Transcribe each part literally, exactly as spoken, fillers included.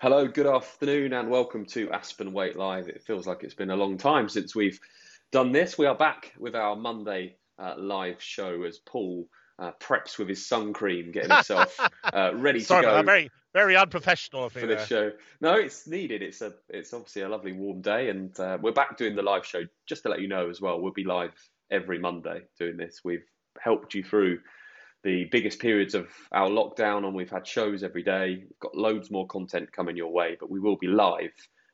Hello, good afternoon and welcome to Aspen Waite Live. It feels like it's been a long time since we've done this. We are back with our Monday uh, live show as Paul uh, preps with his sun cream, getting himself uh, ready Sorry, to go. Sorry, very, very unprofessional of me for there. This show. No, it's needed. It's a, it's obviously a lovely warm day, and uh, we're back doing the live show. Just to let you know as well, we'll be live every Monday doing this. We've helped you through the biggest periods of our lockdown, and we've had shows every day. We've got loads more content coming your way, but we will be live,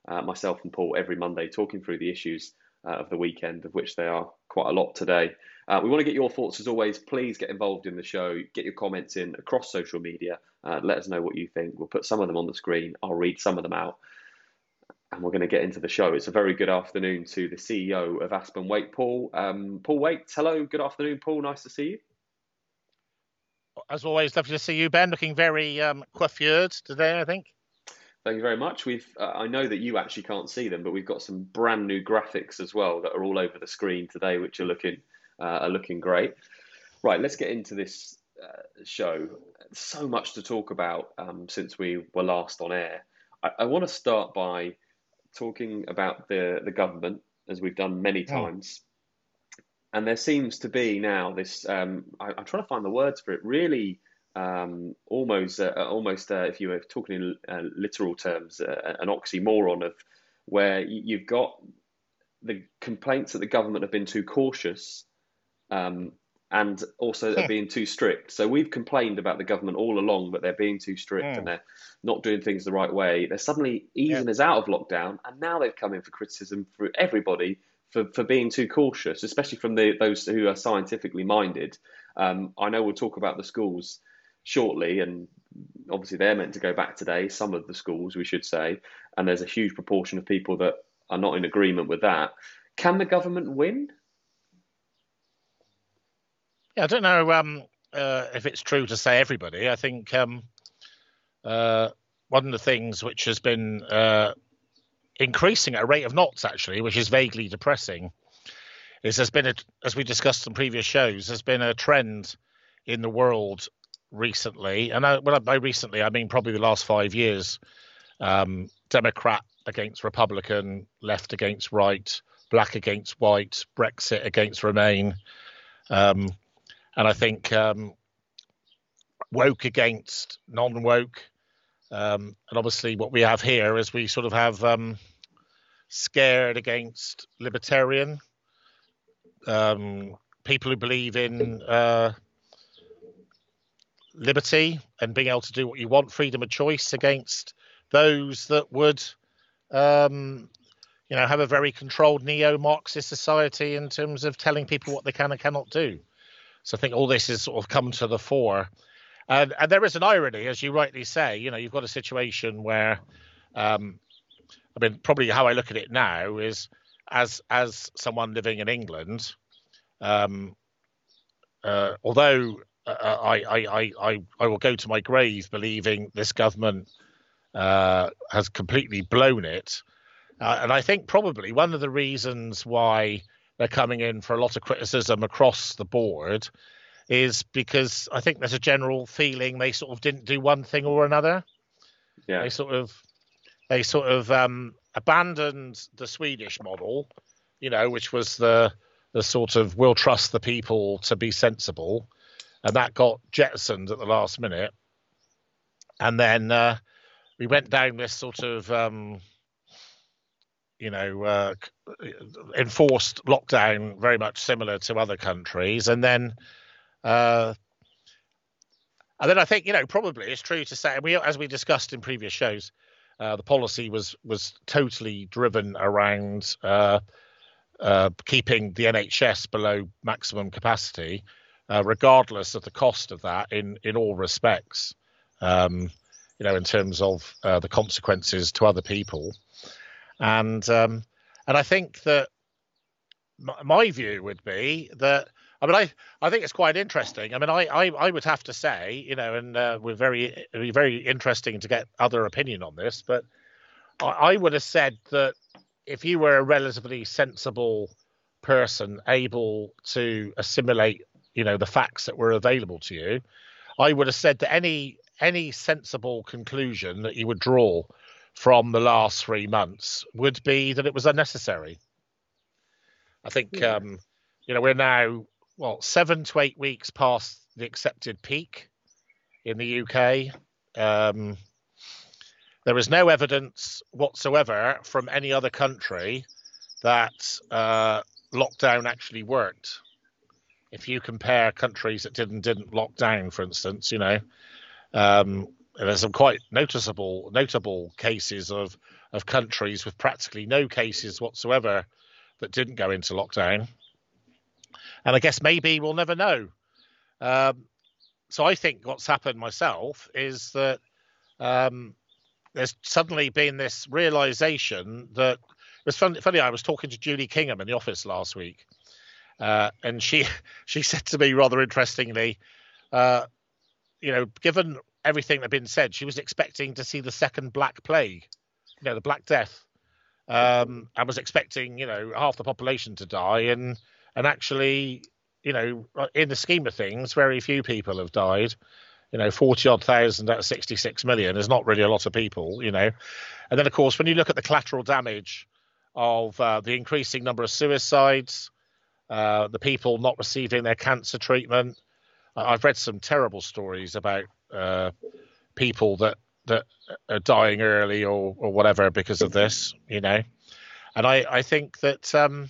uh, myself and Paul, every Monday, talking through the issues uh, of the weekend, of which they are quite a lot today. Uh, we want to get your thoughts as always. Please get involved in the show. Get your comments in across social media. Uh, let us know what you think. We'll put some of them on the screen. I'll read some of them out, and we're going to get into the show. It's a very good afternoon to the C E O of Aspen Waite, Paul. Um, Paul Waite, hello. Good afternoon, Paul. Nice to see you. As always, lovely to see you, Ben. Looking very um, coiffured today, I think. Thank you very much. We've uh, I know that you actually can't see them, but we've got some brand new graphics as well that are all over the screen today, which are looking uh, are looking great. Right, let's get into this uh, show. So much to talk about um, since we were last on air. I, I want to start by talking about the the government, as we've done many times. Oh. And there seems to be now this, um, I, I'm trying to find the words for it, really um, almost, uh, almost uh, if you were talking in uh, literal terms, uh, an oxymoron of where you've got the complaints that the government have been too cautious um, and also yeah. they're being too strict. So we've complained about the government all along, but they're being too strict yeah. and they're not doing things the right way. They're suddenly easing yeah. us out of lockdown, and now they've come in for criticism for everybody For, for being too cautious, especially from the, those who are scientifically minded. Um, I know we'll talk about the schools shortly, and obviously they're meant to go back today, some of the schools, we should say, and there's a huge proportion of people that are not in agreement with that. Can the government win? Yeah, I don't know um, uh, if it's true to say everybody. I think um, uh, one of the things which has been uh, increasing at a rate of knots, actually, which is vaguely depressing, is there's been, a, as we discussed in previous shows, there's been a trend in the world recently, and I, well, by recently, I mean probably the last five years, um, Democrat against Republican, left against right, black against white, Brexit against Remain, um, and I think um, woke against non-woke. Um, and obviously what we have here is we sort of have um, scared against libertarian, um, people who believe in uh, liberty and being able to do what you want, freedom of choice, against those that would, um, you know, have a very controlled neo-Marxist society in terms of telling people what they can and cannot do. So I think all this has sort of come to the fore. And, and there is an irony, as you rightly say. You know, you've got a situation where, um, I mean, probably how I look at it now is as as someone living in England, um, uh, although uh, I, I, I, I will go to my grave believing this government uh, has completely blown it. Uh, and I think probably one of the reasons why they're coming in for a lot of criticism across the board is because I think there's a general feeling they sort of didn't do one thing or another. Yeah. They sort of they sort of um, abandoned the Swedish model, you know, which was the the sort of we'll trust the people to be sensible, and that got jettisoned at the last minute. And then uh, we went down this sort of um, you know uh, enforced lockdown, very much similar to other countries, and then. Uh, and then I think, you know, probably it's true to say, and we, as we discussed in previous shows, uh, the policy was was totally driven around uh, uh, keeping the N H S below maximum capacity, uh, regardless of the cost of that in, in all respects, um, you know, in terms of uh, the consequences to other people. And, um, and I think that my, my view would be that I mean, I, I think it's quite interesting. I mean, I, I, I would have to say, you know, and uh, we're very, it'd be very interesting to get other opinion on this, but I, I would have said that if you were a relatively sensible person able to assimilate, you know, the facts that were available to you, I would have said that any any sensible conclusion that you would draw from the last three months would be that it was unnecessary. I think, yeah. um, you know, we're now, well, seven to eight weeks past the accepted peak in the U K. Um, there is no evidence whatsoever from any other country that uh, lockdown actually worked. If you compare countries that did and didn't lock down, for instance, you know, um, there's some quite noticeable, notable cases of, of countries with practically no cases whatsoever that didn't go into lockdown. And I guess maybe we'll never know. Um, so I think what's happened myself is that um, there's suddenly been this realization that it was funny, funny. I was talking to Julie Kingham in the office last week. Uh, and she she said to me rather interestingly, uh, you know, given everything that had been said, she was expecting to see the second Black Plague, you know, the Black Death, um, and was expecting, you know, half the population to die. And and actually, you know, in the scheme of things, very few people have died. You know, forty odd thousand out of sixty-six million is not really a lot of people, you know. And then, of course, when you look at the collateral damage of uh, the increasing number of suicides, Uh, the people not receiving their cancer treatment. I've read some terrible stories about uh, people that, that are dying early or, or whatever because of this, you know. And I, I think that um,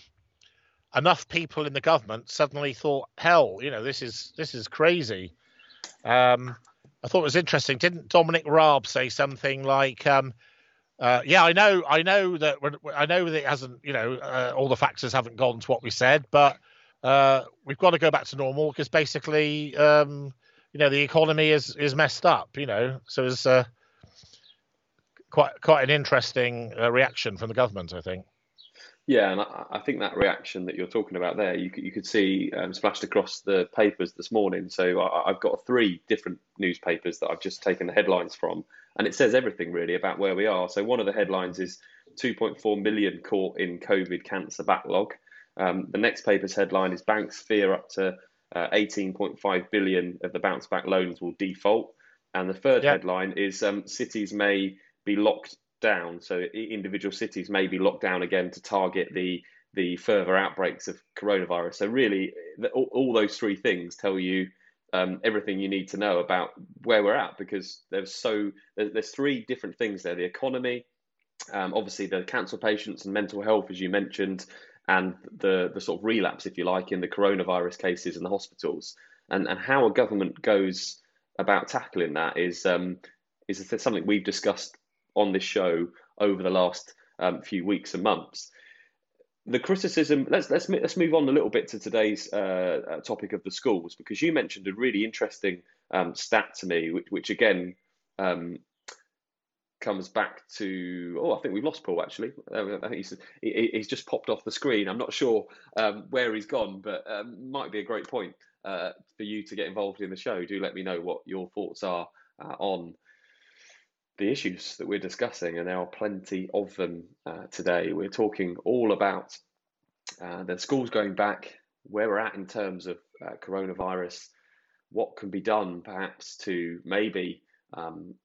enough people in the government suddenly thought, hell, you know, this is this is crazy. Um, I thought it was interesting. Didn't Dominic Raab say something like, um, Uh, yeah, I know, I know that we're, I know that it hasn't, you know, uh, all the factors haven't gone to what we said, but uh, we've got to go back to normal because basically, um, you know, the economy is, is messed up, you know, so it's uh, quite quite an interesting uh, reaction from the government, I think. Yeah, and I, I think that reaction that you're talking about there, you you could see um, splashed across the papers this morning. So I, I've got three different newspapers that I've just taken the headlines from. And it says everything, really, about where we are. So one of the headlines is two point four million caught in COVID cancer backlog. Um, the next paper's headline is banks fear up to uh, eighteen point five billion of the bounce back loans will default. And the third yeah. headline is um, cities may be locked down. So individual cities may be locked down again to target the the further outbreaks of coronavirus. So really, the, all, all those three things tell you Um, everything you need to know about where we're at, because there's so there's three different things there: the economy, um, obviously the cancer patients and mental health, as you mentioned, and the the sort of relapse, if you like, in the coronavirus cases in the hospitals. And and how a government goes about tackling that is um, is something we've discussed on this show over the last um, few weeks and months. The criticism. Let's let's let's move on a little bit to today's uh, topic of the schools, because you mentioned a really interesting um, stat to me, which, which again um, comes back to. Oh, I think we've lost Paul. Actually, I think he's he's just popped off the screen. I'm not sure um, where he's gone, but um, might be a great point uh, for you to get involved in the show. Do let me know what your thoughts are uh, on the issues that we're discussing, and there are plenty of them uh, today. We're talking all about uh, the schools going back, where we're at in terms of uh, coronavirus, what can be done perhaps to maybe um,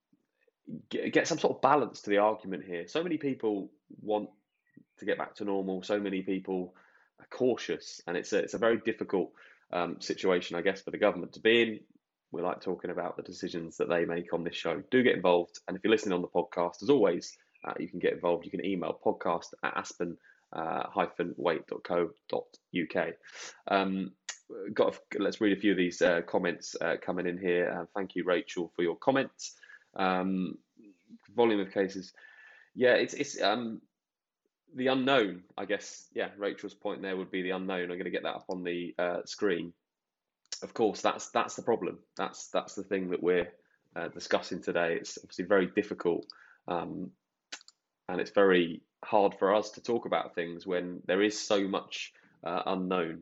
get, get some sort of balance to the argument here. So many people want to get back to normal. So many people are cautious, and it's a, it's a very difficult um, situation, I guess, for the government to be in. We like talking about the decisions that they make on this show. Do get involved. And if you're listening on the podcast, as always, uh, you can get involved. You can email podcast at aspen dash waite dot co dot uk. Um, got a, let's read a few of these uh, comments uh, coming in here. Uh, thank you, Rachel, for your comments. Um, volume of cases. Yeah, it's it's um, the unknown, I guess. Yeah, Rachel's point there would be the unknown. I'm going to get that up on the uh, screen. Of course, that's that's the problem. That's that's the thing that we're uh, discussing today. It's obviously very difficult, um, and it's very hard for us to talk about things when there is so much uh, unknown.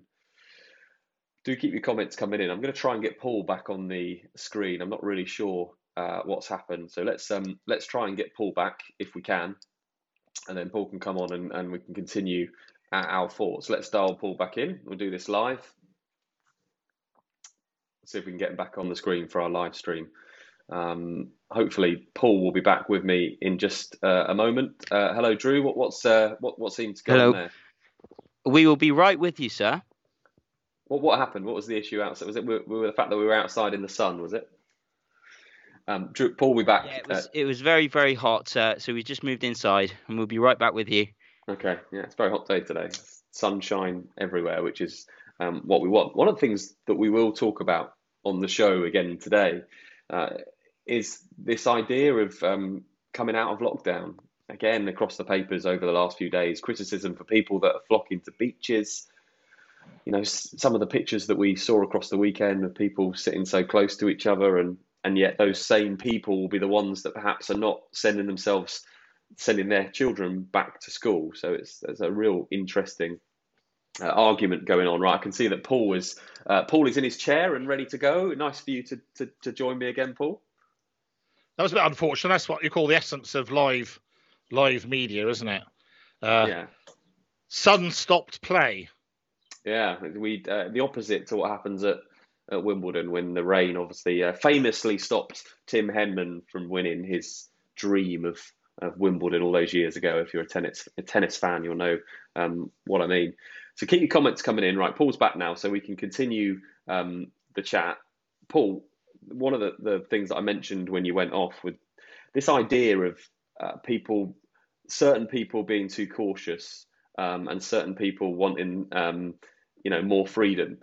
Do keep your comments coming in. I'm going to try and get Paul back on the screen. I'm not really sure uh, what's happened, so let's um let's try and get Paul back if we can, and then Paul can come on and, and we can continue our thoughts. Let's dial Paul back in. We'll do this live. See if we can get him back on the screen for our live stream. Um, hopefully, Paul will be back with me in just uh, a moment. Uh, hello, Drew. What what's uh, what what seems to go hello. on there? We will be right with you, sir. What what happened? What was the issue outside? Was it we, we, the fact that we were outside in the sun? Was it? Um, Drew, Paul will be back. Yeah, it was. Uh, it was very very hot, uh, so we just moved inside, and we'll be right back with you. Okay. Yeah, it's a very hot day today. Sunshine everywhere, which is um, what we want. One of the things that we will talk about on the show again today uh, is this idea of um, coming out of lockdown. Again, across the papers over the last few days, criticism for people that are flocking to beaches. You know, some of the pictures that we saw across the weekend of people sitting so close to each other, and, and yet those same people will be the ones that perhaps are not sending themselves, sending their children back to school. So it's there's a real interesting uh, argument going on, right? I can see that Paul is uh, Paul is in his chair and ready to go. Nice for you to, to, to join me again, Paul. That was a bit unfortunate. That's what you call the essence of live live media, isn't it? Uh, yeah. Sun stopped play. Yeah, we uh, the opposite to what happens at, at Wimbledon when the rain obviously uh, famously stopped Tim Henman from winning his dream of. of Wimbledon all those years ago. If you're a tennis a tennis fan, you'll know um, what I mean. So keep your comments coming in. Right, Paul's back now, so we can continue um, the chat. Paul, one of the, the things that I mentioned when you went off with this idea of uh, people, certain people being too cautious um, and certain people wanting, um, you know, more freedom.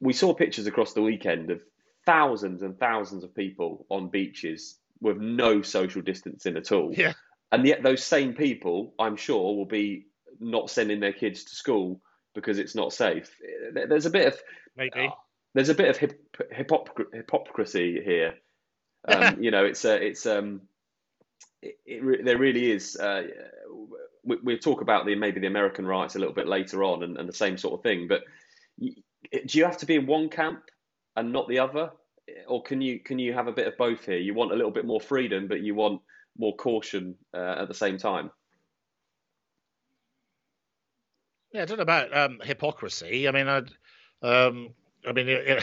We saw pictures across the weekend of thousands and thousands of people on beaches with no social distancing at all. Yeah. And yet those same people, I'm sure, will be not sending their kids to school because it's not safe. There's a bit of maybe uh, there's a bit of hip, hypocr- hypocrisy here. Um, you know, it's uh, it's um, it, it re- there really is. Uh, we, we'll talk about the maybe the American riots a little bit later on, and, and the same sort of thing. But y- do you have to be in one camp and not the other? Or can you can you have a bit of both here? You want a little bit more freedom, but you want more caution uh, at the same time. Yeah, I don't know about um, hypocrisy. I mean, I'd, um, I mean, it, it,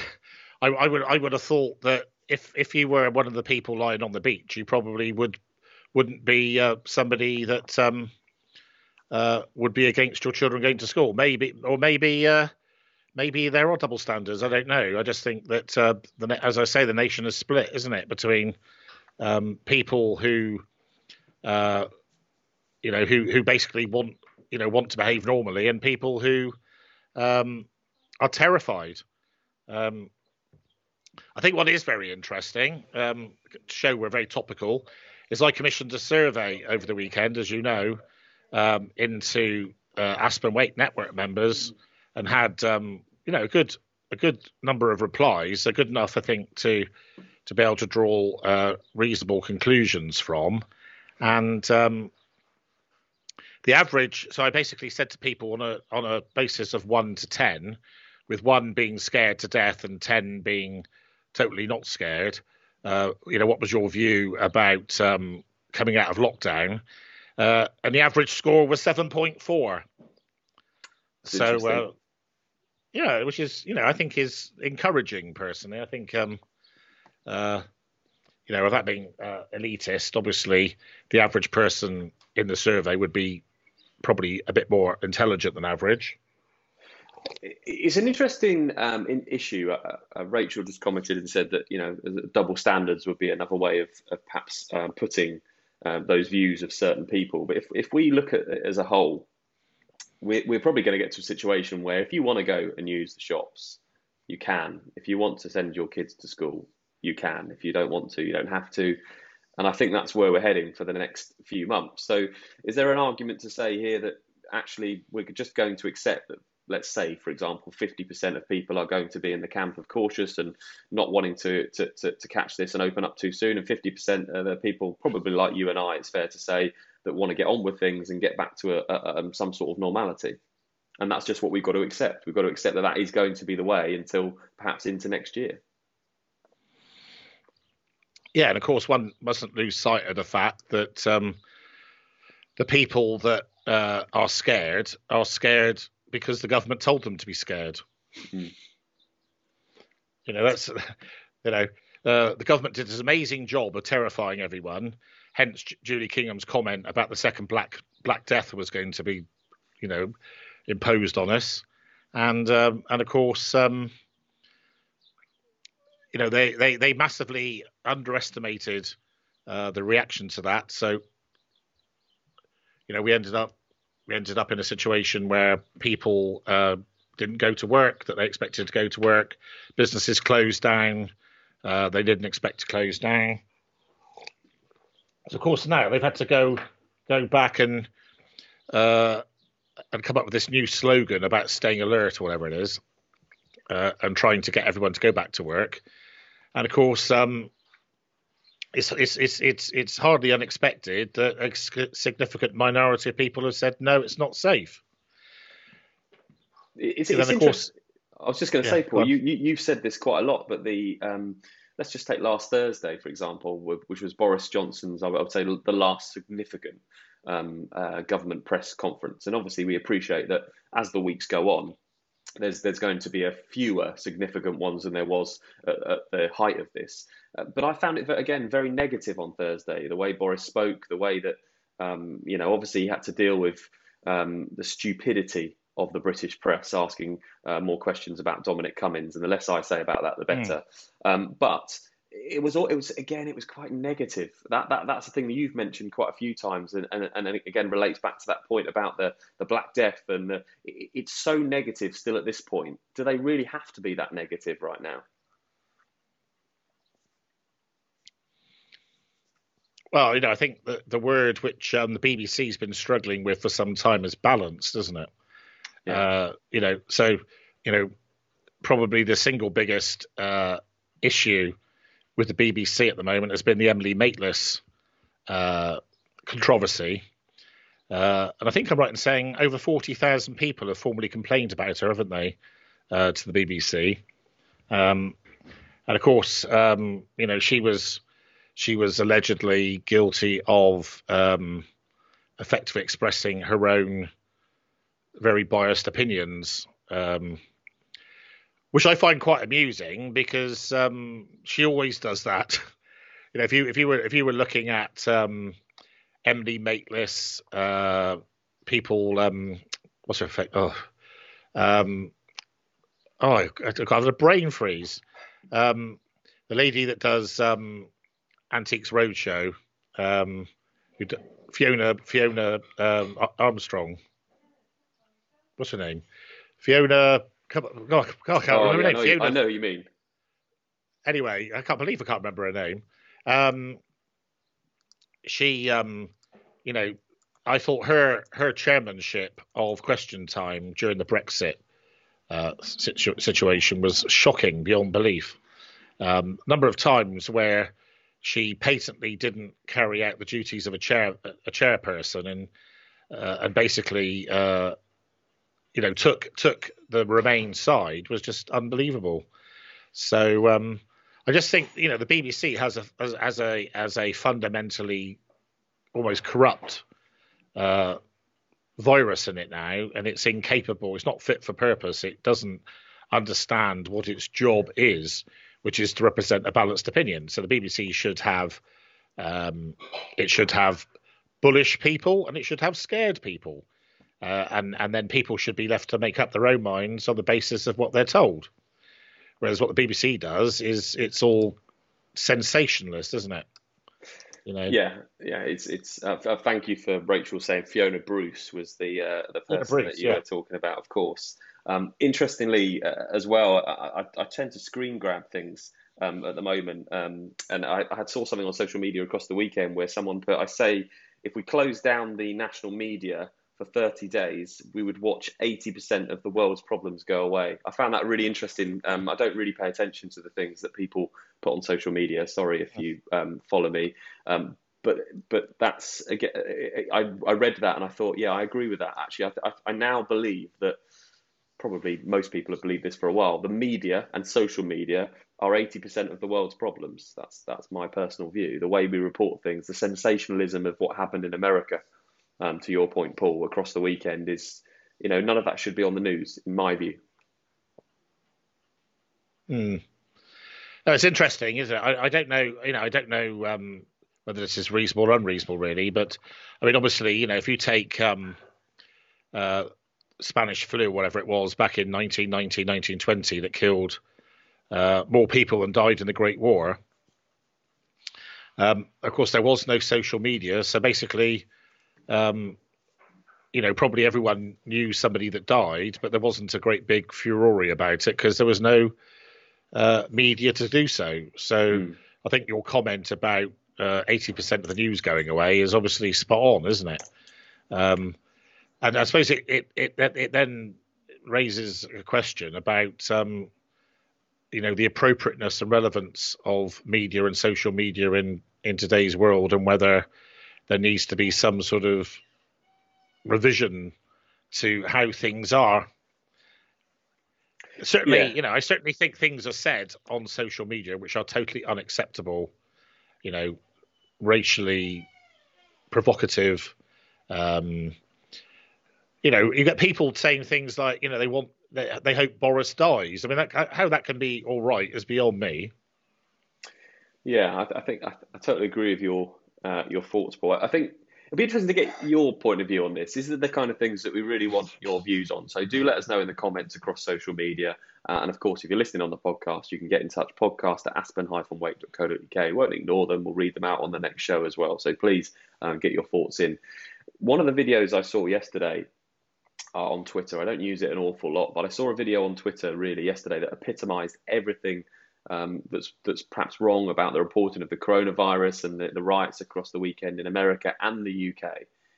I, I would I would have thought that if if you were one of the people lying on the beach, you probably would wouldn't be uh, somebody that um, uh, would be against your children going to school. Maybe or maybe. Uh, Maybe there are double standards. I don't know. I just think that, uh, the, as I say, the nation is split, isn't it, between um, people who, uh, you know, who, who basically want, you know, want to behave normally, and people who um, are terrified. Um, I think what is very interesting, um, to show we're very topical, is I commissioned a survey over the weekend, as you know, um, into uh, Aspen Waite Network members. And had, um, you know, a good a good number of replies. They're good enough, I think, to to be able to draw uh, reasonable conclusions from. And um, the average. So I basically said to people on a on a basis of one to ten, with one being scared to death and ten being totally not scared. Uh, you know, what was your view about um, coming out of lockdown? Uh, and the average score was seven point four. That's so. Uh, Yeah, which is, you know, I think is encouraging personally. I think, um, uh, you know, without being uh, elitist, obviously the average person in the survey would be probably a bit more intelligent than average. It's an interesting um, issue. Uh, uh, Rachel just commented and said that, you know, double standards would be another way of, of perhaps uh, putting uh, those views of certain people. But if, if we look at it as a whole, we're probably going to get to a situation where if you want to go and use the shops, you can. If you want to send your kids to school, you can. If you don't want to, you don't have to. And I think that's where we're heading for the next few months. So is there an argument to say here that actually we're just going to accept that, let's say, for example, fifty percent of people are going to be in the camp of cautious and not wanting to to, to, to catch this and open up too soon, and fifty percent of the people, probably like you and I, it's fair to say, that want to get on with things and get back to a, a, um, some sort of normality. And that's just what we've got to accept. We've got to accept that that is going to be the way until perhaps into next year. Yeah, and of course, one mustn't lose sight of the fact that um, the people that uh, are scared are scared because the government told them to be scared. Mm. You know, that's, you know, Uh, the government did an amazing job of terrifying everyone. Hence, Julie Kingham's comment about the second Black Black Death was going to be, you know, imposed on us. And um, and of course, um, you know, they, they, they massively underestimated uh, the reaction to that. So, you know, we ended up we ended up in a situation where people uh, didn't go to work that they expected to go to work. Businesses closed down. Uh, they didn't expect to close down. So of course, now they've had to go go back and uh, and come up with this new slogan about staying alert or whatever it is, uh, and trying to get everyone to go back to work. And of course, um, it's it's it's it's it's hardly unexpected that a significant minority of people have said no, it's not safe. It's, it's of course, I was just going to yeah, say, Paul, well, you, you you've said this quite a lot, but the um. Let's just take last Thursday, for example, which was Boris Johnson's, I would say, the last significant um, uh, government press conference. And obviously, we appreciate that as the weeks go on, there's there's going to be a fewer significant ones than there was at, at the height of this. Uh, but I found it, again, very negative on Thursday, the way Boris spoke, the way that, um, you know, obviously he had to deal with um, the stupidity of the British press asking uh, more questions about Dominic Cummings, and the less I say about that, the better. Mm. Um, but it was all, it was again, it was quite negative. That that that's the thing that you've mentioned quite a few times, and and, and again relates back to that point about the the Black Death, and the, it, it's so negative still at this point. Do they really have to be that negative right now? Well, you know, I think the the word which um, the B B C's been struggling with for some time is balance, isn't it? Uh, you know, so, you know, probably the single biggest uh, issue with the B B C at the moment has been the Emily Maitlis uh, controversy. Uh, and I think I'm right in saying over forty thousand people have formally complained about her, haven't they, uh, to the B B C. Um, and of course, um, you know, she was she was allegedly guilty of um, effectively expressing her own very biased opinions, um, which I find quite amusing because um, she always does that. You know, if you if you were if you were looking at um, Emily Maitlis, uh, people, um, what's her effect? Oh, um, oh, I, I had a brain freeze. Um, the lady that does um, Antiques Roadshow, um, Fiona Fiona um, Armstrong. What's her name? Fiona. Come on, oh, I can't oh, remember yeah, her name. I know, Fiona. I know what you mean. Anyway, I can't believe I can't remember her name. Um, she, um, you know, I thought her her chairmanship of Question Time during the Brexit uh, situ situation was shocking beyond belief. Um, number of times where she patently didn't carry out the duties of a chair a chairperson, and uh, and basically. Uh, you know, took took the Remain side was just unbelievable. So um, I just think, you know, the B B C has a as, as a as a fundamentally almost corrupt uh, virus in it now, and it's incapable. It's not fit for purpose. It doesn't understand what its job is, which is to represent a balanced opinion. So the B B C should have um, it should have bullish people, and it should have scared people. Uh, and, and then people should be left to make up their own minds on the basis of what they're told. Whereas what the B B C does is it's all sensationalist, isn't it? You know? Yeah, yeah. It's it's. Uh, thank you for Rachel saying Fiona Bruce was the uh, the person Bruce, that you yeah. were talking about, of course. Um, interestingly, uh, as well, I, I, I tend to screen grab things um, at the moment, um, and I, I saw something on social media across the weekend where someone put, I say, if we close down the national media for thirty days, we would watch eighty percent of the world's problems go away. I found that really interesting. Um, I don't really pay attention to the things that people put on social media. Sorry if you um, follow me. Um, but but that's, again, I, I read that and I thought, yeah, I agree with that, actually. I, th I now believe that, probably most people have believed this for a while, the media and social media are eighty percent of the world's problems. That's, that's my personal view. The way we report things, the sensationalism of what happened in America, Um, to your point, Paul, across the weekend is, you know, none of that should be on the news, in my view. Mm. No, it's interesting, isn't it? I, I don't know, you know, I don't know um, whether this is reasonable or unreasonable, really. But I mean, obviously, you know, if you take um, uh, Spanish flu, or whatever it was, back in nineteen nineteen, nineteen twenty, that killed uh, more people than died in the Great War. Um, of course, there was no social media, so basically, um, you know, probably everyone knew somebody that died, but there wasn't a great big furore about it because there was no uh, media to do so. So mm. I think your comment about uh, eighty percent of the news going away is obviously spot on, isn't it? Um, and I suppose it it, it it then raises a question about, um, you know, the appropriateness and relevance of media and social media in, in today's world, and whether there needs to be some sort of revision to how things are. Certainly, yeah. you know, I certainly think things are said on social media which are totally unacceptable, you know, racially provocative. Um, you know, you get people saying things like, you know, they want, they, they hope Boris dies. I mean, that, how that can be all right is beyond me. Yeah, I, I think I, I totally agree with your uh, your thoughts, Paul. I think it'd be interesting to get your point of view on this. These are the kind of things that we really want your views on. So do let us know in the comments across social media. Uh, and, of course, if you're listening on the podcast, you can get in touch, podcast at aspen dash waite dot co dot uk. We won't ignore them. We'll read them out on the next show as well. So please um, get your thoughts in. One of the videos I saw yesterday uh, on Twitter, I don't use it an awful lot, but I saw a video on Twitter really yesterday that epitomised everything Um, that's that's perhaps wrong about the reporting of the coronavirus and the, the riots across the weekend in America and the U K.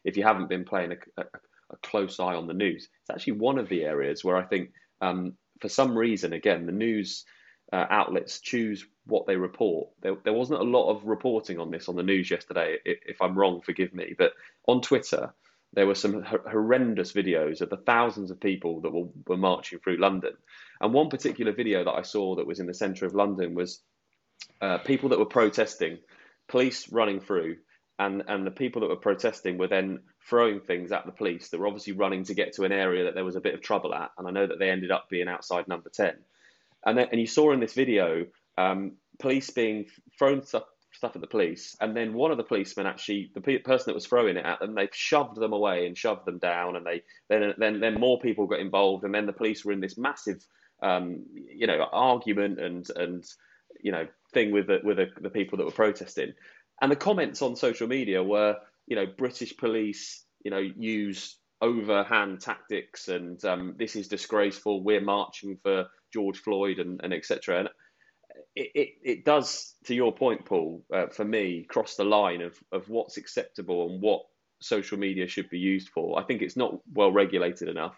If you haven't been playing a, a, a close eye on the news, it's actually one of the areas where I think, um, for some reason, again, the news uh, outlets choose what they report. There, there wasn't a lot of reporting on this on the news yesterday. If I'm wrong, forgive me. But on Twitter, there were some ho- horrendous videos of the thousands of people that were, were marching through London. And one particular video that I saw that was in the centre of London was uh, people that were protesting, police running through, and, and the people that were protesting were then throwing things at the police that were obviously running to get to an area that there was a bit of trouble at. And I know that they ended up being outside number ten. And then, and you saw in this video, um, police being thrown stuff, stuff at the police. And then one of the policemen, actually, the pe- person that was throwing it at them, they shoved them away and shoved them down. And they then then then more people got involved. And then the police were in this massive Um, you know, argument and and you know thing with the, with the, the people that were protesting, and the comments on social media were, you know, British police, you know, use overhand tactics, and um, this is disgraceful. We're marching for George Floyd and, and et cetera. And it, it it does, to your point, Paul, uh, for me, cross the line of of what's acceptable and what social media should be used for. I think it's not well regulated enough.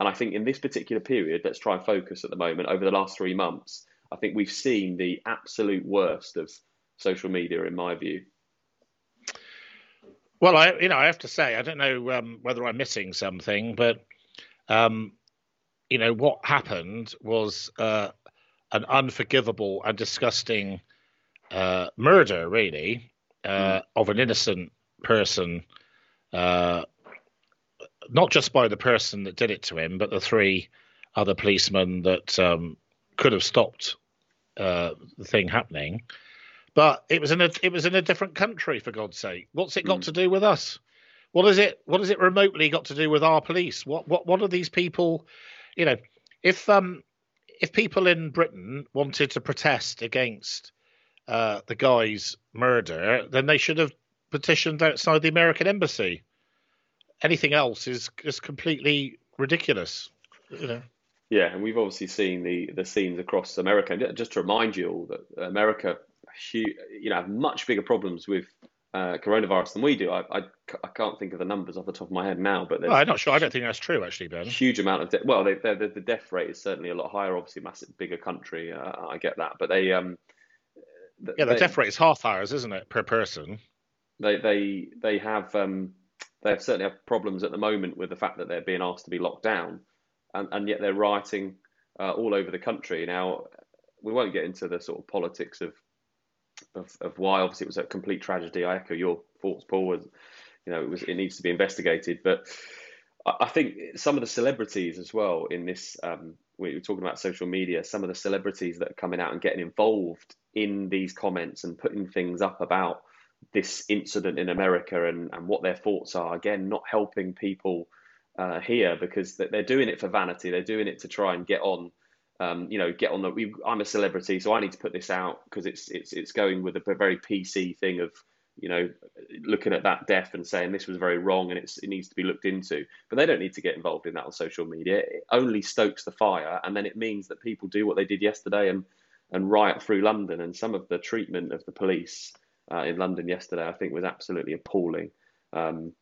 And I think in this particular period, let's try and focus at the moment, over the last three months, I think we've seen the absolute worst of social media, in my view. Well, I, you know, I have to say, I don't know um, whether I'm missing something, but, um, you know, what happened was uh, an unforgivable and disgusting uh, murder, really, uh, mm. of an innocent person, uh not just by the person that did it to him, but the three other policemen that um, could have stopped uh, the thing happening. But it was in a it was in a different country, for God's sake. What's it got mm. to do with us? What is it? What has it remotely got to do with our police? What what what are these people? You know, if um if people in Britain wanted to protest against uh, the guy's murder, then they should have petitioned outside the American embassy. Anything else is just completely ridiculous, you know. Yeah, and we've obviously seen the, the scenes across America. And just to remind you all that America, you know, have much bigger problems with uh, coronavirus than we do. I, I I can't think of the numbers off the top of my head now, but well, I'm not sure. I don't think that's true, actually, Ben. Huge amount of de- well, they, the the death rate is certainly a lot higher. Obviously, massive, bigger country. Uh, I get that, but they um th- yeah, the they, death rate is half ours, isn't it, per person? They they they have um. They certainly have problems at the moment with the fact that they're being asked to be locked down, and, and yet they're rioting uh, all over the country. Now, we won't get into the sort of politics of, of of why. Obviously, it was a complete tragedy. I echo your thoughts, Paul. You know, it was it needs to be investigated. But I, I think some of the celebrities as well in this um, we were talking about social media, some of the celebrities that are coming out and getting involved in these comments and putting things up about this incident in America and, and what their thoughts are, again, not helping people uh, here, because they're doing it for vanity. They're doing it to try and get on, um, you know, get on the, I'm a celebrity, so I need to put this out, because it's, it's, it's going with a very P C thing of, you know, looking at that death and saying this was very wrong and it's, it needs to be looked into. But they don't need to get involved in that on social media. It only stokes the fire, and then it means that people do what they did yesterday and, and riot through London. And some of the treatment of the police uh, in London yesterday, I think, was absolutely appalling. Um,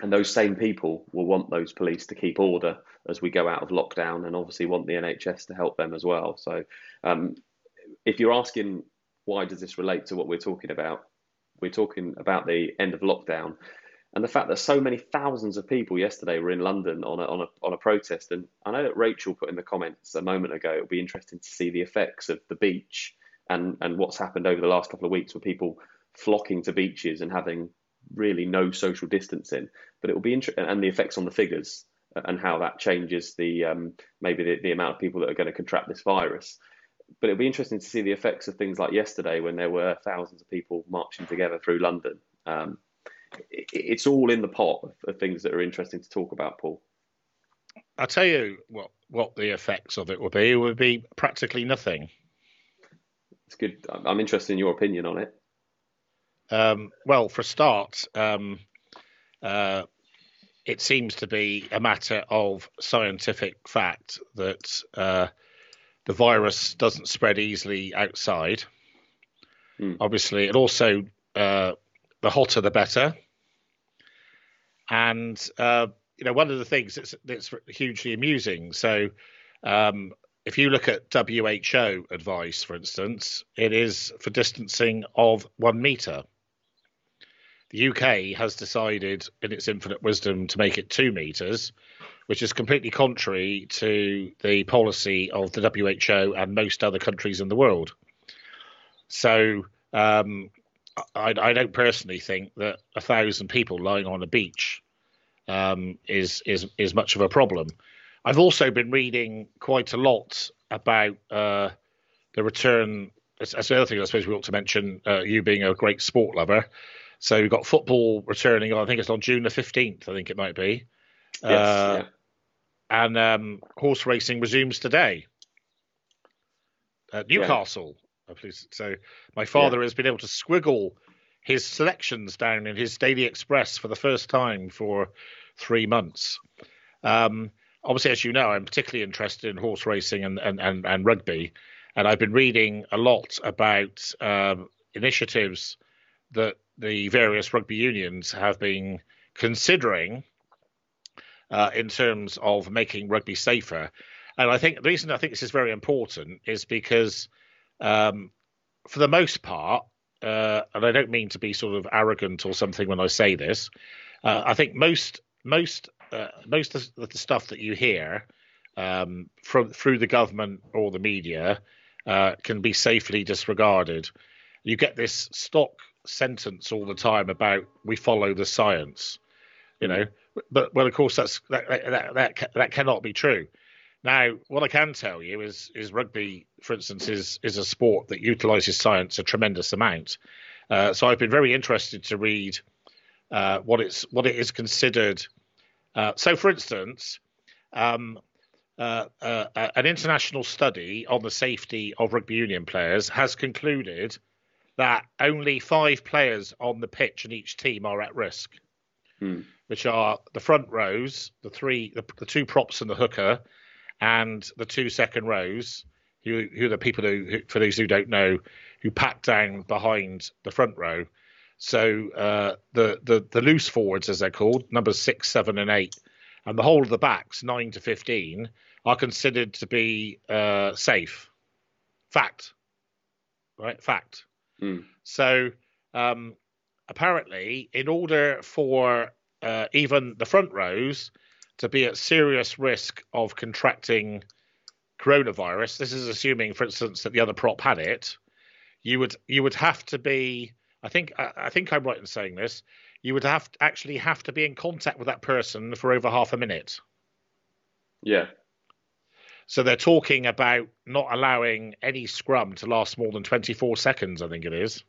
and those same people will want those police to keep order as we go out of lockdown, and obviously want the N H S to help them as well. So um, if you're asking, why does this relate to what we're talking about? We're talking about the end of lockdown and the fact that so many thousands of people yesterday were in London on a, on a, on a protest. And I know that Rachel put in the comments a moment ago, it'll be interesting to see the effects of the beach and, and what's happened over the last couple of weeks with people flocking to beaches and having really no social distancing. But it will be interesting, and the effects on the figures and how that changes the um, maybe the, the amount of people that are going to contract this virus. But it'll be interesting to see the effects of things like yesterday when there were thousands of people marching together through London. Um, it, it's all in the pot of, of things that are interesting to talk about, Paul. I'll tell you what, what the effects of it will be. It will be practically nothing. It's good. I'm interested in your opinion on it. Um, well, for a start, um, uh, it seems to be a matter of scientific fact that uh, the virus doesn't spread easily outside. Mm. Obviously, it also, uh, the hotter, the better. And, uh, you know, one of the things that's, that's hugely amusing. So um, if you look at W H O advice, for instance, it is for distancing of one metre. The U K has decided in its infinite wisdom to make it two metres, which is completely contrary to the policy of the W H O and most other countries in the world. So um, I, I don't personally think that a thousand people lying on a beach um, is, is, is much of a problem. I've also been reading quite a lot about uh, the return. That's the other thing I suppose we ought to mention, uh, you being a great sport lover. So we've got football returning, I think it's on June the fifteenth, I think it might be. Yes, uh, yeah. And um, horse racing resumes today at Newcastle. Yeah. Please. So my father yeah. has been able to squiggle his selections down in his Daily Express for the first time for three months. Um, obviously, as you know, I'm particularly interested in horse racing and, and, and, and rugby. And I've been reading a lot about um, initiatives that the various rugby unions have been considering uh, in terms of making rugby safer. And I think the reason I think this is very important is because um, for the most part, uh, and I don't mean to be sort of arrogant or something when I say this, uh, I think most most uh, most of the stuff that you hear um, from through the government or the media uh, can be safely disregarded. You get this stock sentence all the time about we follow the science, you know, but well, of course that's that that that, that cannot be true. Now, what I can tell you is is rugby, for instance, is is a sport that utilizes science a tremendous amount. Uh, so I've been very interested to read uh, what it's what it is considered. Uh, so, for instance, um, uh, uh, an international study on the safety of rugby union players has concluded that only five players on the pitch in each team are at risk, hmm. which are the front rows, the three, the, the two props and the hooker, and the two second rows, who, who are the people who, who, for those who don't know, who pack down behind the front row. So uh, the, the the loose forwards, as they're called, numbers six, seven, and eight, and the whole of the backs, nine to fifteen, are considered to be uh, safe. Fact, right? Fact. Mm. So um, apparently, in order for uh, even the front rows to be at serious risk of contracting coronavirus, this is assuming, for instance, that the other prop had it. You would you would have to be. I think I, I think I'm right in saying this. You would have to actually have to be in contact with that person for over half a minute. Yeah. So they're talking about not allowing any scrum to last more than twenty-four seconds, I think it is,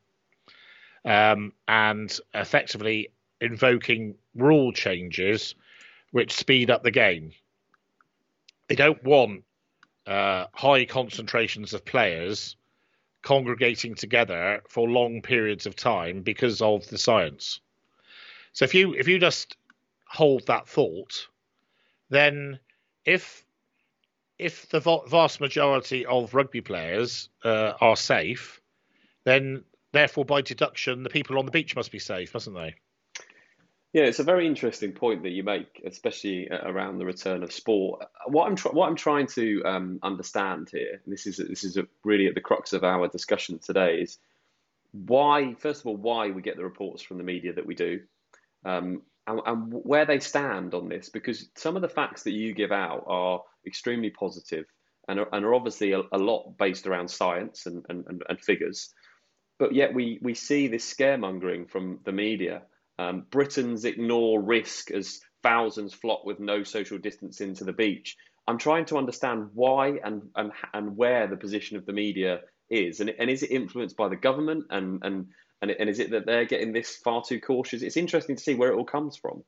um, and effectively invoking rule changes which speed up the game. They don't want uh, high concentrations of players congregating together for long periods of time because of the science. So if you if you just hold that thought, then if if the vast majority of rugby players uh, are safe, then therefore by deduction the people on the beach must be safe, mustn't they? Yeah, it's a very interesting point that you make, especially around the return of sport. What I'm tr- what I'm trying to um, understand here, and this is this is really at the crux of our discussion today, is why, first of all, why we get the reports from the media that we do, um, and, and where they stand on this. Because some of the facts that you give out are extremely positive and are, and are obviously a, a lot based around science and, and, and figures, but yet we we see this scaremongering from the media. Um, Britons ignore risk as thousands flock with no social distancing to the beach. I'm trying to understand why and and, and where the position of the media is, and, and is it influenced by the government, and and and and is it that they're getting this far too cautious? It's interesting to see where it all comes from.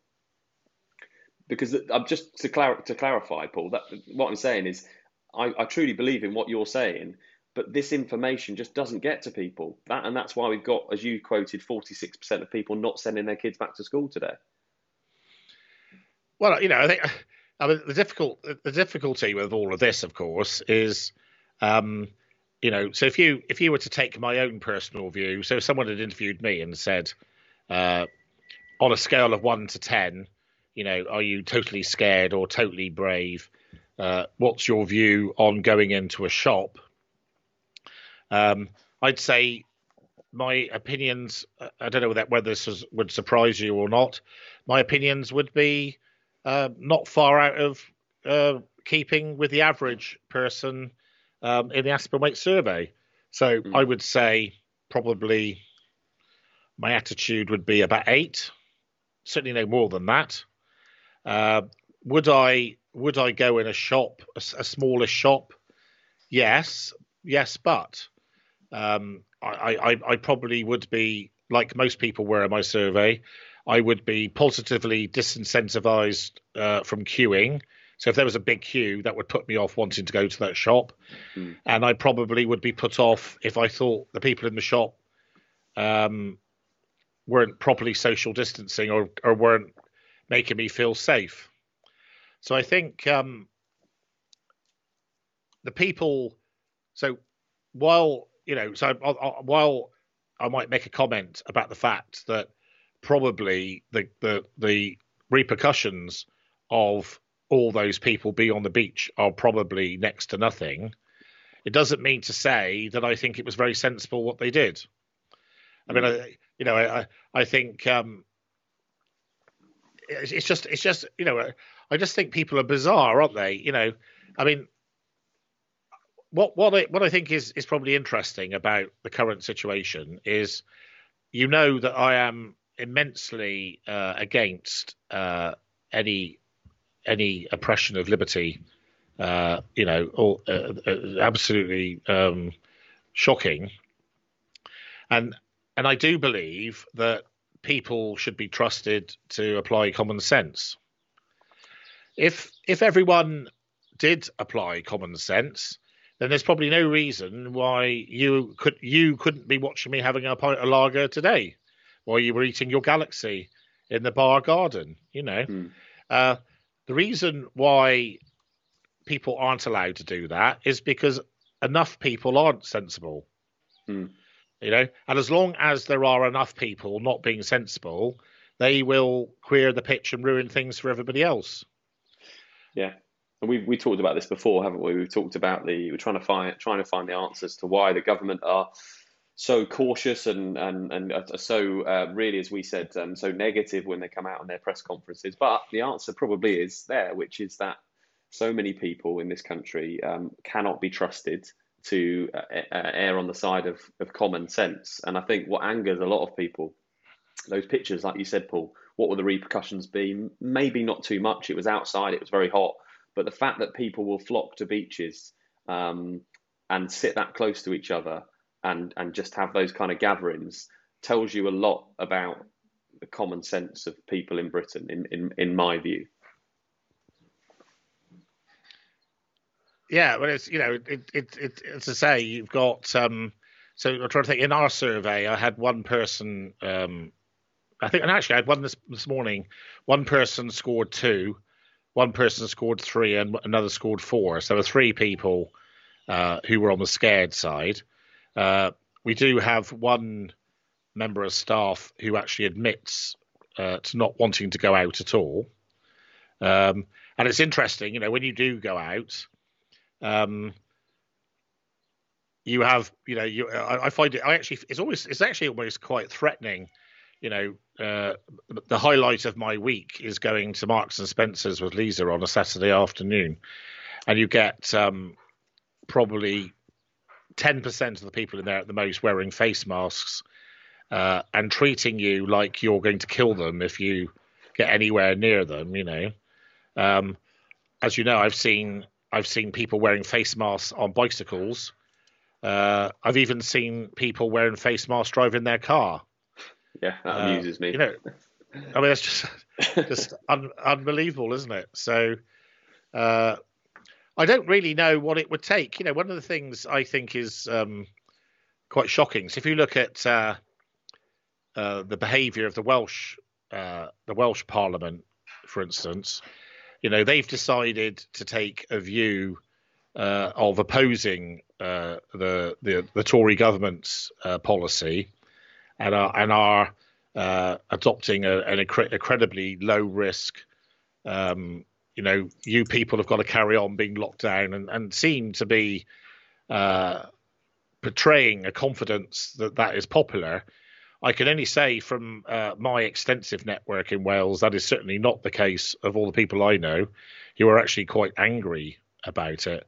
Because I'm just to clar- to clarify, Paul, that what I'm saying is I, I truly believe in what you're saying. But this information just doesn't get to people. That, and that's why we've got, as you quoted, forty-six percent of people not sending their kids back to school today. Well, you know, I think I mean, the difficult the difficulty with all of this, of course, is, um, you know, so if you if you were to take my own personal view, so if someone had interviewed me and said, uh, on a scale of one to ten, you know, are you totally scared or totally brave? Uh, what's your view on going into a shop? Um, I'd say my opinions, I don't know whether, whether this is, would surprise you or not, my opinions would be uh, not far out of uh, keeping with the average person um, in the Aspen Waite survey. So mm. I would say probably my attitude would be about eight, certainly no more than that. Uh, would I would I go in a shop, a, a smaller shop? Yes, yes, but... Um, I, I, I probably would be, like most people were in my survey, I would be positively disincentivized uh, from queuing. So if there was a big queue, that would put me off wanting to go to that shop. Mm. And I probably would be put off if I thought the people in the shop um, weren't properly social distancing or, or weren't making me feel safe. So I think um, the people... So while... You know, so I, I, while I might make a comment about the fact that probably the, the the repercussions of all those people being on the beach are probably next to nothing, it doesn't mean to say that I think it was very sensible what they did. I mean, I, you know, I I think um, it's, it's just it's just you know, I just think people are bizarre, aren't they? You know, I mean. What what I, what I think is, is probably interesting about the current situation is, you know, that I am immensely uh, against uh, any any oppression of liberty. Uh, you know, all, uh, uh, absolutely um, shocking. And and I do believe that people should be trusted to apply common sense. If if everyone did apply common sense, then there's probably no reason why you could you couldn't be watching me having a pint of lager today, while you were eating your Galaxy in the bar garden. You know, mm. uh, the reason why people aren't allowed to do that is because enough people aren't sensible. Mm. You know, and as long as there are enough people not being sensible, they will queer the pitch and ruin things for everybody else. Yeah. And we we talked about this before, haven't we? We've talked about the we're trying to find trying to find the answers to why the government are so cautious and and and are so uh, really, as we said, um, so negative when they come out on their press conferences. But the answer probably is there, which is that so many people in this country um, cannot be trusted to uh, err on the side of, of common sense. And I think what angers a lot of people, those pictures, like you said, Paul, what will the repercussions be? Maybe not too much. It was outside. It was very hot. But the fact that people will flock to beaches um, and sit that close to each other and, and just have those kind of gatherings tells you a lot about the common sense of people in Britain, in, in, in my view. Yeah, well, it's, you know, it, it, it, as I say, you've got, um, so I'm trying to think, in our survey, I had one person, um, I think, and actually I had one this, this morning, one person scored two, one person scored three, and another scored four. So there were three people uh, who were on the scared side. Uh, we do have one member of staff who actually admits uh, to not wanting to go out at all. Um, and it's interesting, you know, when you do go out, um you have you know you I, I find it I actually it's always it's actually almost quite threatening. You know, uh the highlight of my week is going to Marks and Spencer's with Lisa on a Saturday afternoon, and you get um probably ten percent of the people in there at the most wearing face masks uh and treating you like you're going to kill them if you get anywhere near them. You know, um as you know, I've seen I've seen people wearing face masks on bicycles. Uh, I've even seen people wearing face masks driving their car. Yeah, that uh, amuses me. You know, I mean, it's just just un- unbelievable, isn't it? So uh, I don't really know what it would take. You know, one of the things I think is um, quite shocking. So if you look at uh, uh, the behaviour of the Welsh, uh, the Welsh Parliament, for instance. You know, they've decided to take a view uh, of opposing uh, the, the the Tory government's uh, policy, and are and are uh, adopting a, an incre- incredibly low risk. Um, you know, you people have got to carry on being locked down, and, and seem to be uh, portraying a confidence that that is popular. I can only say from uh, my extensive network in Wales, that is certainly not the case of all the people I know who are actually quite angry about it.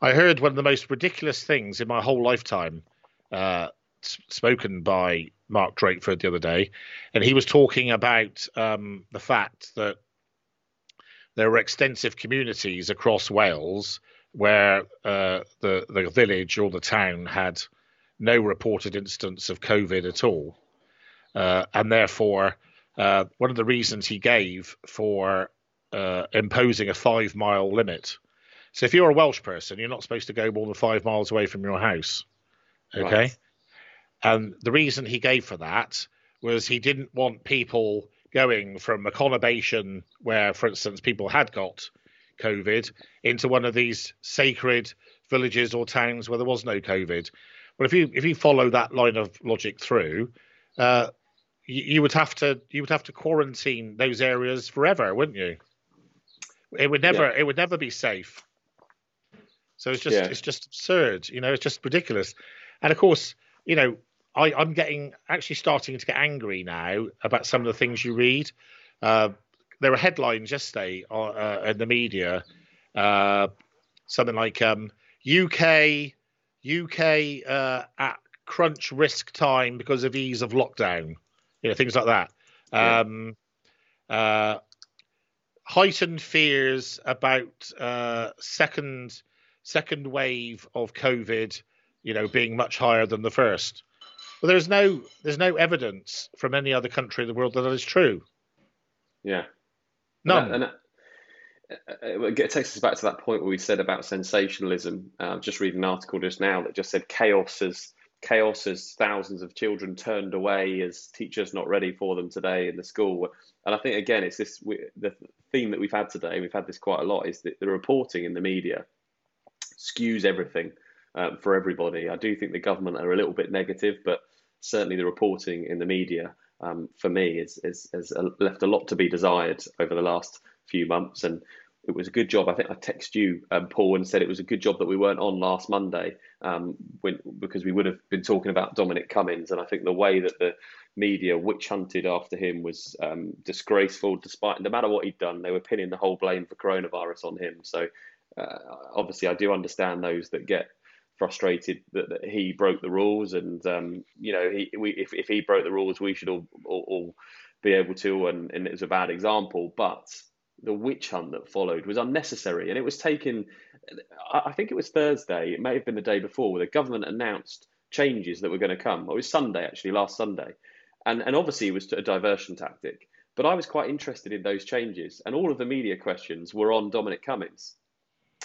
I heard one of the most ridiculous things in my whole lifetime uh, spoken by Mark Drakeford the other day, and he was talking about um, the fact that there were extensive communities across Wales where uh, the, the village or the town had no reported instance of COVID at all. Uh, and therefore, uh, one of the reasons he gave for uh, imposing a five mile limit. So if you're a Welsh person, you're not supposed to go more than five miles away from your house. OK. Right. And the reason he gave for that was he didn't want people going from a conurbation where, for instance, people had got COVID into one of these sacred villages or towns where there was no COVID. Well, if you if you follow that line of logic through, uh, you, you would have to you would have to quarantine those areas forever, wouldn't you? It would never yeah. it would never be safe. So it's just yeah. it's just absurd, you know. It's just ridiculous. And of course, you know, I, I'm getting actually starting to get angry now about some of the things you read. Uh, there were headlines yesterday uh, in the media, uh, something like um, U K. U K uh, at crunch risk time because of ease of lockdown, you know, things like that. Yeah. Um, uh, heightened fears about uh, second second wave of COVID, you know, being much higher than the first. But there's no there's no evidence from any other country in the world that that is true. Yeah, none. And, and, it takes us back to that point where we said about sensationalism. Uh, just reading an article just now that just said chaos as chaos as thousands of children turned away as teachers not ready for them today in the school. And I think again, it's this we, the theme that we've had today. We've had this quite a lot. Is that the reporting in the media skews everything uh, for everybody. I do think the government are a little bit negative, but certainly the reporting in the media um, for me is is has left a lot to be desired over the last few months. And it was a good job. I think I texted you, um, Paul, and said it was a good job that we weren't on last Monday um, when, because we would have been talking about Dominic Cummings. And I think the way that the media witch hunted after him was um, disgraceful. Despite no matter what he'd done, they were pinning the whole blame for coronavirus on him. So uh, obviously, I do understand those that get frustrated that, that he broke the rules. And um, you know, he, we, if if he broke the rules, we should all all, all be able to. And, and it was a bad example, but the witch hunt that followed was unnecessary. And it was taken, I think it was Thursday, it may have been the day before, where the government announced changes that were going to come. It was Sunday, actually, last Sunday. And, and obviously it was a diversion tactic. But I was quite interested in those changes. And all of the media questions were on Dominic Cummings.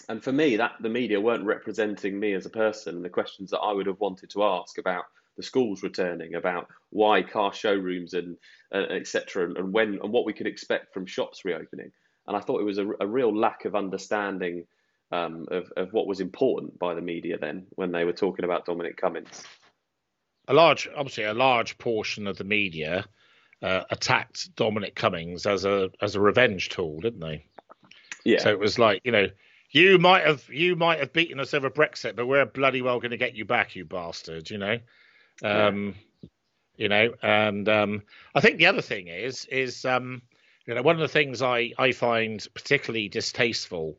And for me, that the media weren't representing me as a person and the questions that I would have wanted to ask about the schools returning, about why car showrooms and uh, et cetera, and, and when and what we could expect from shops reopening. And I thought it was a, a real lack of understanding um, of, of what was important by the media then when they were talking about Dominic Cummings. A large, obviously, a large portion of the media uh, attacked Dominic Cummings as a as a revenge tool, didn't they? Yeah. So it was like, you know, you might have you might have beaten us over Brexit, but we're bloody well going to get you back, you bastard. You know. Um, yeah. You know, and um, I think the other thing is, is um, you know, one of the things I, I find particularly distasteful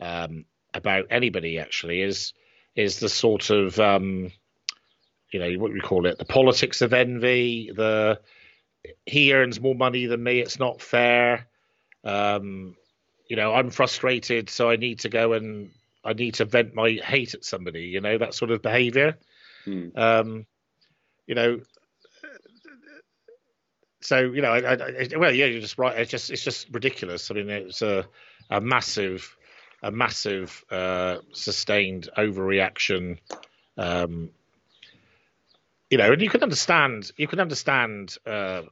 um, about anybody actually is is the sort of um, you know, what we call it, the politics of envy. The he earns more money than me, it's not fair. Um, you know, I'm frustrated, so I need to go and I need to vent my hate at somebody. You know, that sort of behaviour. Hmm. Um, You know, so, you know, I, I, well, yeah, you're just right. It's just it's just ridiculous. I mean, it's a, a massive, a massive uh, sustained overreaction. Um, you know, and you can understand, you can understand, uh,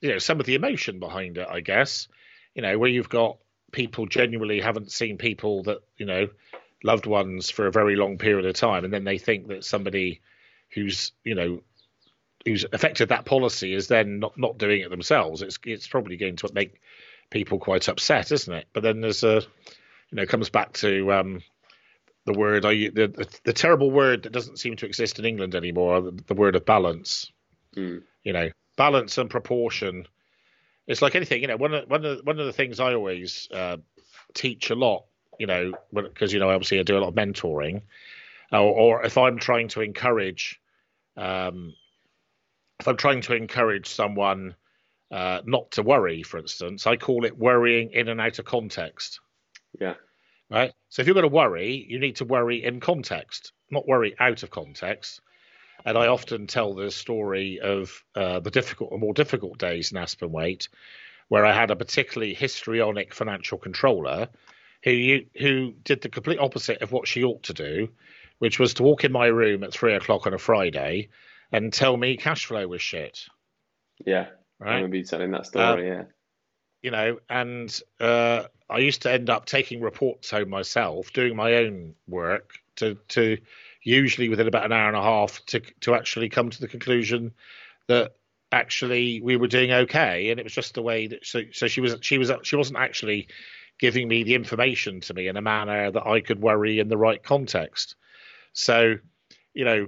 you know, some of the emotion behind it, I guess, you know, where you've got people genuinely haven't seen people that, you know, loved ones for a very long period of time. And then they think that somebody who's, you know, who's affected that policy is then not, not doing it themselves. It's it's probably going to make people quite upset, isn't it? But then there's a, you know, comes back to um, the word, I, the, the the terrible word that doesn't seem to exist in England anymore, the, the word of balance. Mm. You know, balance and proportion. It's like anything, you know, one of, one of, one of the things I always uh, teach a lot, you know, because, you know, obviously I do a lot of mentoring, or, or if I'm trying to encourage Um, if I'm trying to encourage someone uh, not to worry, for instance, I call it worrying in and out of context. Yeah. Right. So if you're going to worry, you need to worry in context, not worry out of context. And I often tell the story of uh, the difficult or more difficult days in Aspen Waite, where I had a particularly histrionic financial controller who you, who did the complete opposite of what she ought to do, which was to walk in my room at three o'clock on a Friday and tell me cash flow was shit. Yeah, right? I remember you telling that story, um, yeah. You know, and uh, I used to end up taking reports home myself, doing my own work, to, to usually within about an hour and a half to to actually come to the conclusion that actually we were doing okay, and it was just the way that. So, so she was she was she wasn't actually giving me the information to me in a manner that I could worry in the right context. So, you know,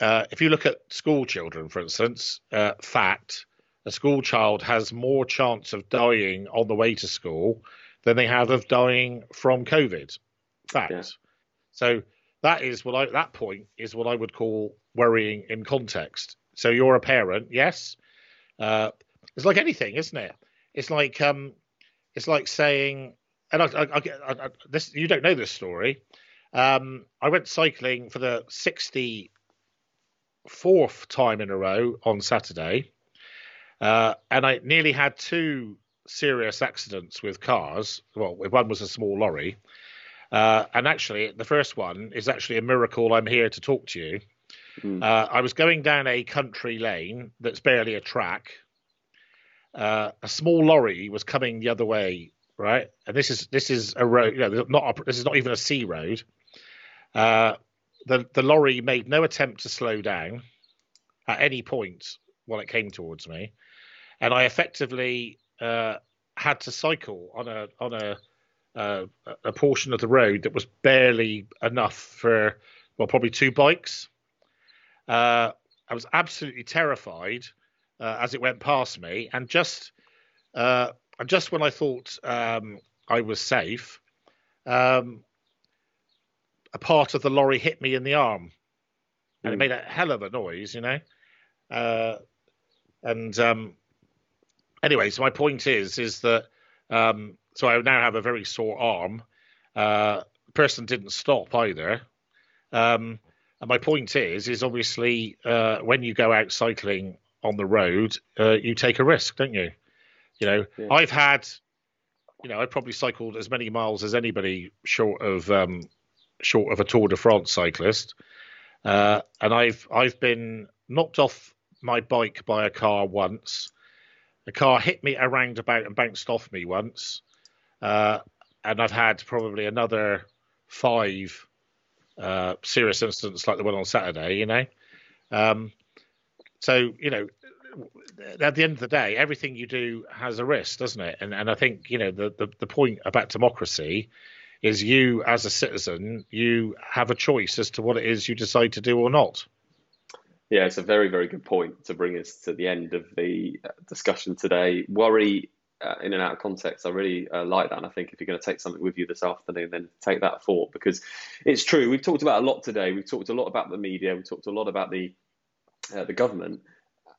uh, if you look at school children, for instance, uh, fact, a school child has more chance of dying on the way to school than they have of dying from COVID. Fact. Yeah. So that is what I, that point is what I would call worrying in context. So you're a parent. Yes. Uh, it's like anything, isn't it? It's like, um, it's like saying, and I, I, I, I this, you don't know this story. Um, I went cycling for the sixty-fourth time in a row on Saturday, uh, and I nearly had two serious accidents with cars. Well, one was a small lorry, uh, and actually the first one is actually a miracle I'm here to talk to you. Mm. Uh, I was going down a country lane that's barely a track. Uh, a small lorry was coming the other way, right? And this is this is a road, you know, not a, this is not even a C road. Uh, the, the lorry made no attempt to slow down at any point while it came towards me. And I effectively uh, had to cycle on a on a, uh, a portion of the road that was barely enough for, well, probably two bikes. Uh, I was absolutely terrified uh, as it went past me. And just, uh, and just when I thought um, I was safe, um, a part of the lorry hit me in the arm, and mm. it made a hell of a noise, you know. Uh, and um, anyway, so my point is, is that Um, so I now have a very sore arm. Uh, the person didn't stop either. Um, and my point is, is obviously uh, when you go out cycling on the road, uh, you take a risk, don't you? You know, yeah. I've had, you know, I probably cycled as many miles as anybody short of um, short of a Tour de France cyclist. Uh, and I've I've been knocked off my bike by a car once. A car hit me a roundabout and bounced off me once. Uh, and I've had probably another five uh, serious incidents like the one on Saturday, you know. Um, so, you know, at the end of the day, everything you do has a risk, doesn't it? And and I think, you know, the, the, the point about democracy is you as a citizen, you have a choice as to what it is you decide to do or not. Yeah, it's a very, very good point to bring us to the end of the discussion today. Worry uh, in and out of context. I really uh, like that. And I think if you're going to take something with you this afternoon, then take that thought, because it's true. We've talked about a lot today. We've talked a lot about the media. We've talked a lot about the uh, the government.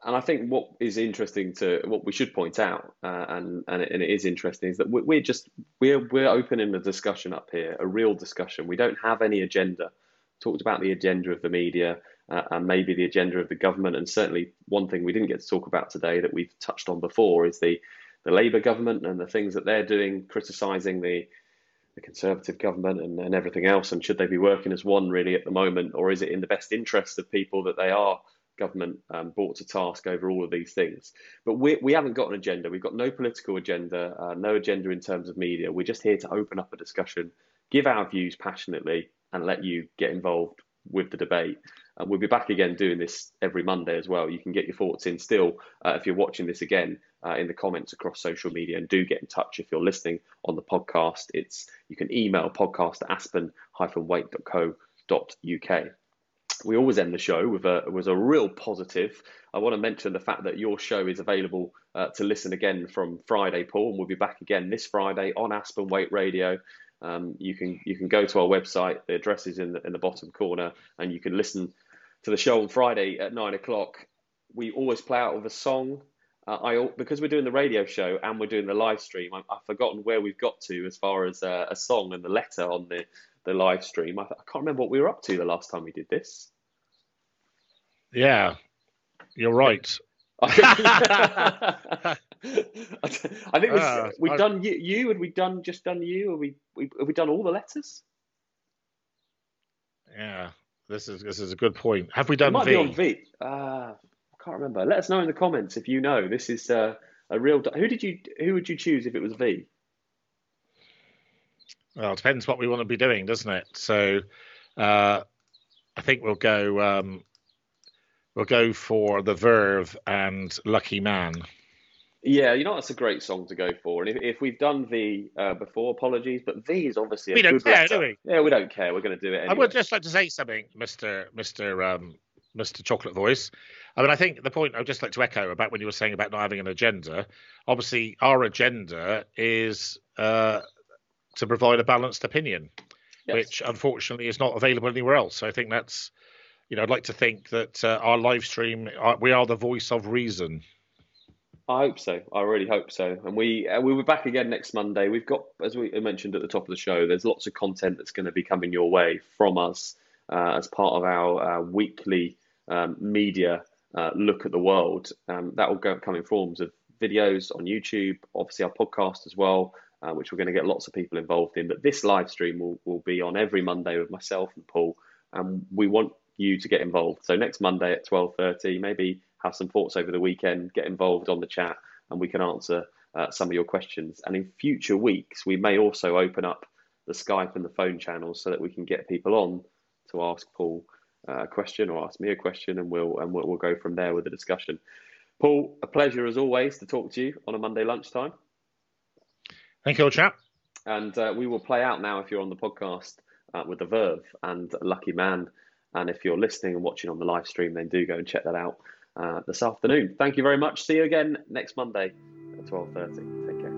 And I think what is interesting to what we should point out, uh, and and it, and it is interesting, is that we're just we're we're opening a discussion up here, a real discussion. We don't have any agenda. Talked about the agenda of the media uh, and maybe the agenda of the government, and certainly one thing we didn't get to talk about today that we've touched on before is the the Labour government and the things that they're doing, criticising the the Conservative government and, and everything else. And should they be working as one really at the moment, or is it in the best interest of people that they are government um, brought to task over all of these things? But we, we haven't got an agenda. We've got no political agenda, uh, no agenda in terms of media. We're just here to open up a discussion, give our views passionately, and let you get involved with the debate. And uh, we'll be back again doing this every Monday as well. You can get your thoughts in still uh, if you're watching this again uh, in the comments across social media, and do get in touch if you're listening on the podcast. It's you can email podcast at aspen dash waite dot co dot uk. We always end the show with a was a real positive. I want to mention the fact that your show is available uh, to listen again from Friday, Paul, and we'll be back again this Friday on Aspen Waite Radio. Um, you can you can go to our website. The address is in the, in the bottom corner, and you can listen to the show on Friday at nine o'clock. We always play out with a song. Uh, I because we're doing the radio show and we're doing the live stream, I, I've forgotten where we've got to as far as uh, a song and the letter on the. The live stream. I, I can't remember what we were up to the last time we did this. Yeah, you're right. I think we've, uh, we've I, done you, you. Had we done just done you? Or we, we have we done all the letters? Yeah, this is this is a good point. Have we done? It might V? Be on V. Uh, I can't remember. Let us know in the comments if you know. This is uh, a real. Who did you? Who would you choose if it was V? Well, it depends what we want to be doing, doesn't it? So uh, I think we'll go um, we'll go for The Verve and Lucky Man. Yeah, you know, that's a great song to go for. And if, if we've done V uh, before, apologies, but V is obviously a we don't good care, do we? Yeah, we don't care. We're going to do it anyway. I would just like to say something, Mister Mister Um, Mister Chocolate Voice. I mean, I think the point I'd just like to echo about when you were saying about not having an agenda, obviously our agenda is... Uh, to provide a balanced opinion, yes. Which unfortunately is not available anywhere else. So I think that's, you know, I'd like to think that uh, our live stream, uh, we are the voice of reason. I hope so. I really hope so. And we uh, we'll be back again next Monday. We've got, as we mentioned at the top of the show, there's lots of content that's going to be coming your way from us uh, as part of our uh, weekly um, media uh, look at the world. Um, that will go, come in forms of videos on YouTube, obviously our podcast as well, Uh, which we're going to get lots of people involved in. But this live stream will, will be on every Monday with myself and Paul, and we want you to get involved. So next Monday at twelve thirty, maybe have some thoughts over the weekend, get involved on the chat, and we can answer uh, some of your questions. And in future weeks, we may also open up the Skype and the phone channels so that we can get people on to ask Paul uh, a question or ask me a question, and we'll, and we'll, we'll go from there with the discussion. Paul, a pleasure as always to talk to you on a Monday lunchtime. Thank you, old chap. And uh, we will play out now if you're on the podcast uh, with The Verve and Lucky Man. And if you're listening and watching on the live stream, then do go and check that out uh, this afternoon. Thank you very much. See you again next Monday at twelve thirty. Take care.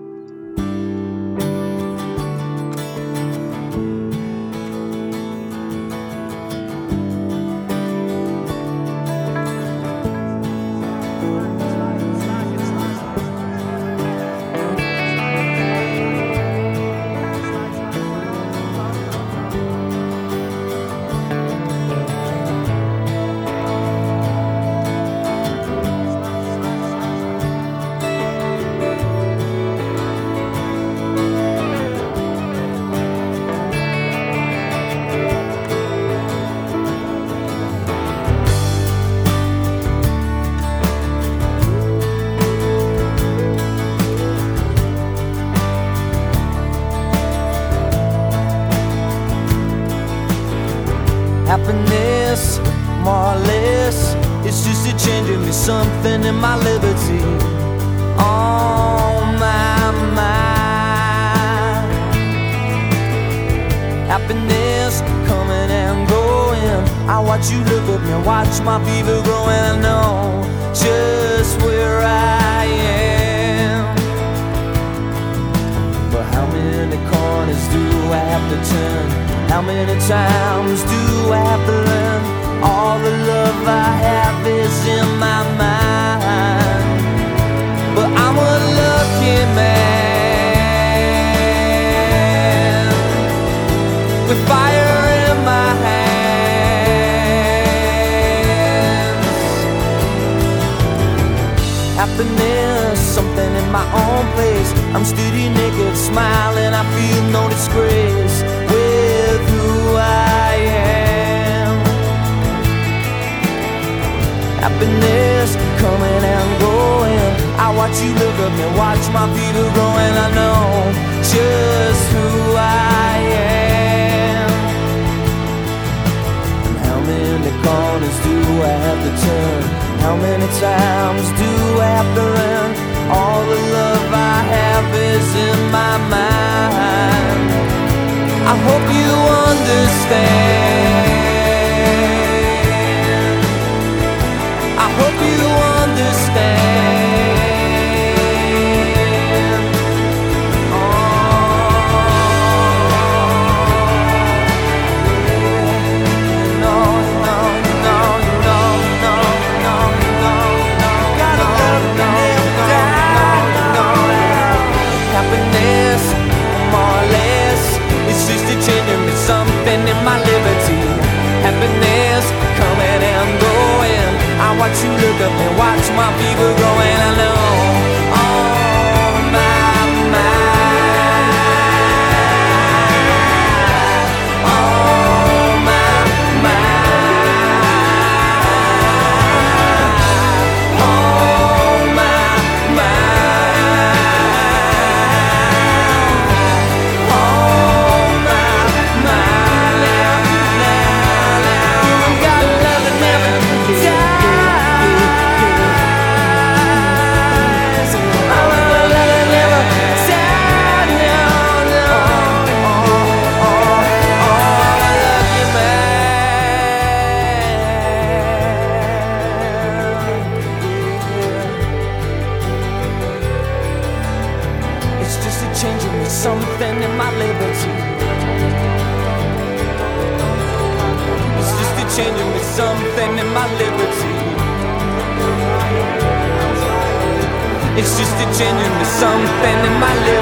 happiness, more or less. It's just a change in me, something in my liberty, on my mind. Happiness coming and going. I watch you look at me, watch my fever grow, and I know just where I am. But how many corners do I have to turn? How many times do I have to learn? All the love I have is in my mind, but I'm a lucky man with fire in my hands. Happiness, something in my own place. I'm steady naked, smiling, I feel no disgrace with who I am. Happiness coming and going. I watch you look at me, watch my feet are growing. I know just who I am. And how many corners do I have to turn? How many times do I have to run? All the love I have is in my mind. I hope you understand. You understand. Oh, no, no, no, no, no, no, no, no. Gotta love no, no, no, no. Happiness, more or less. It's just a change in me, something in my liberty. Happiness coming and going. I watch you look up and watch my fever grow, and I know on my mind, on my mind, on my mind, on my mind. You got love that never dies. Something in my liberty. It's just a change in me, something in my liberty. It's just a change in me, something in my liberty.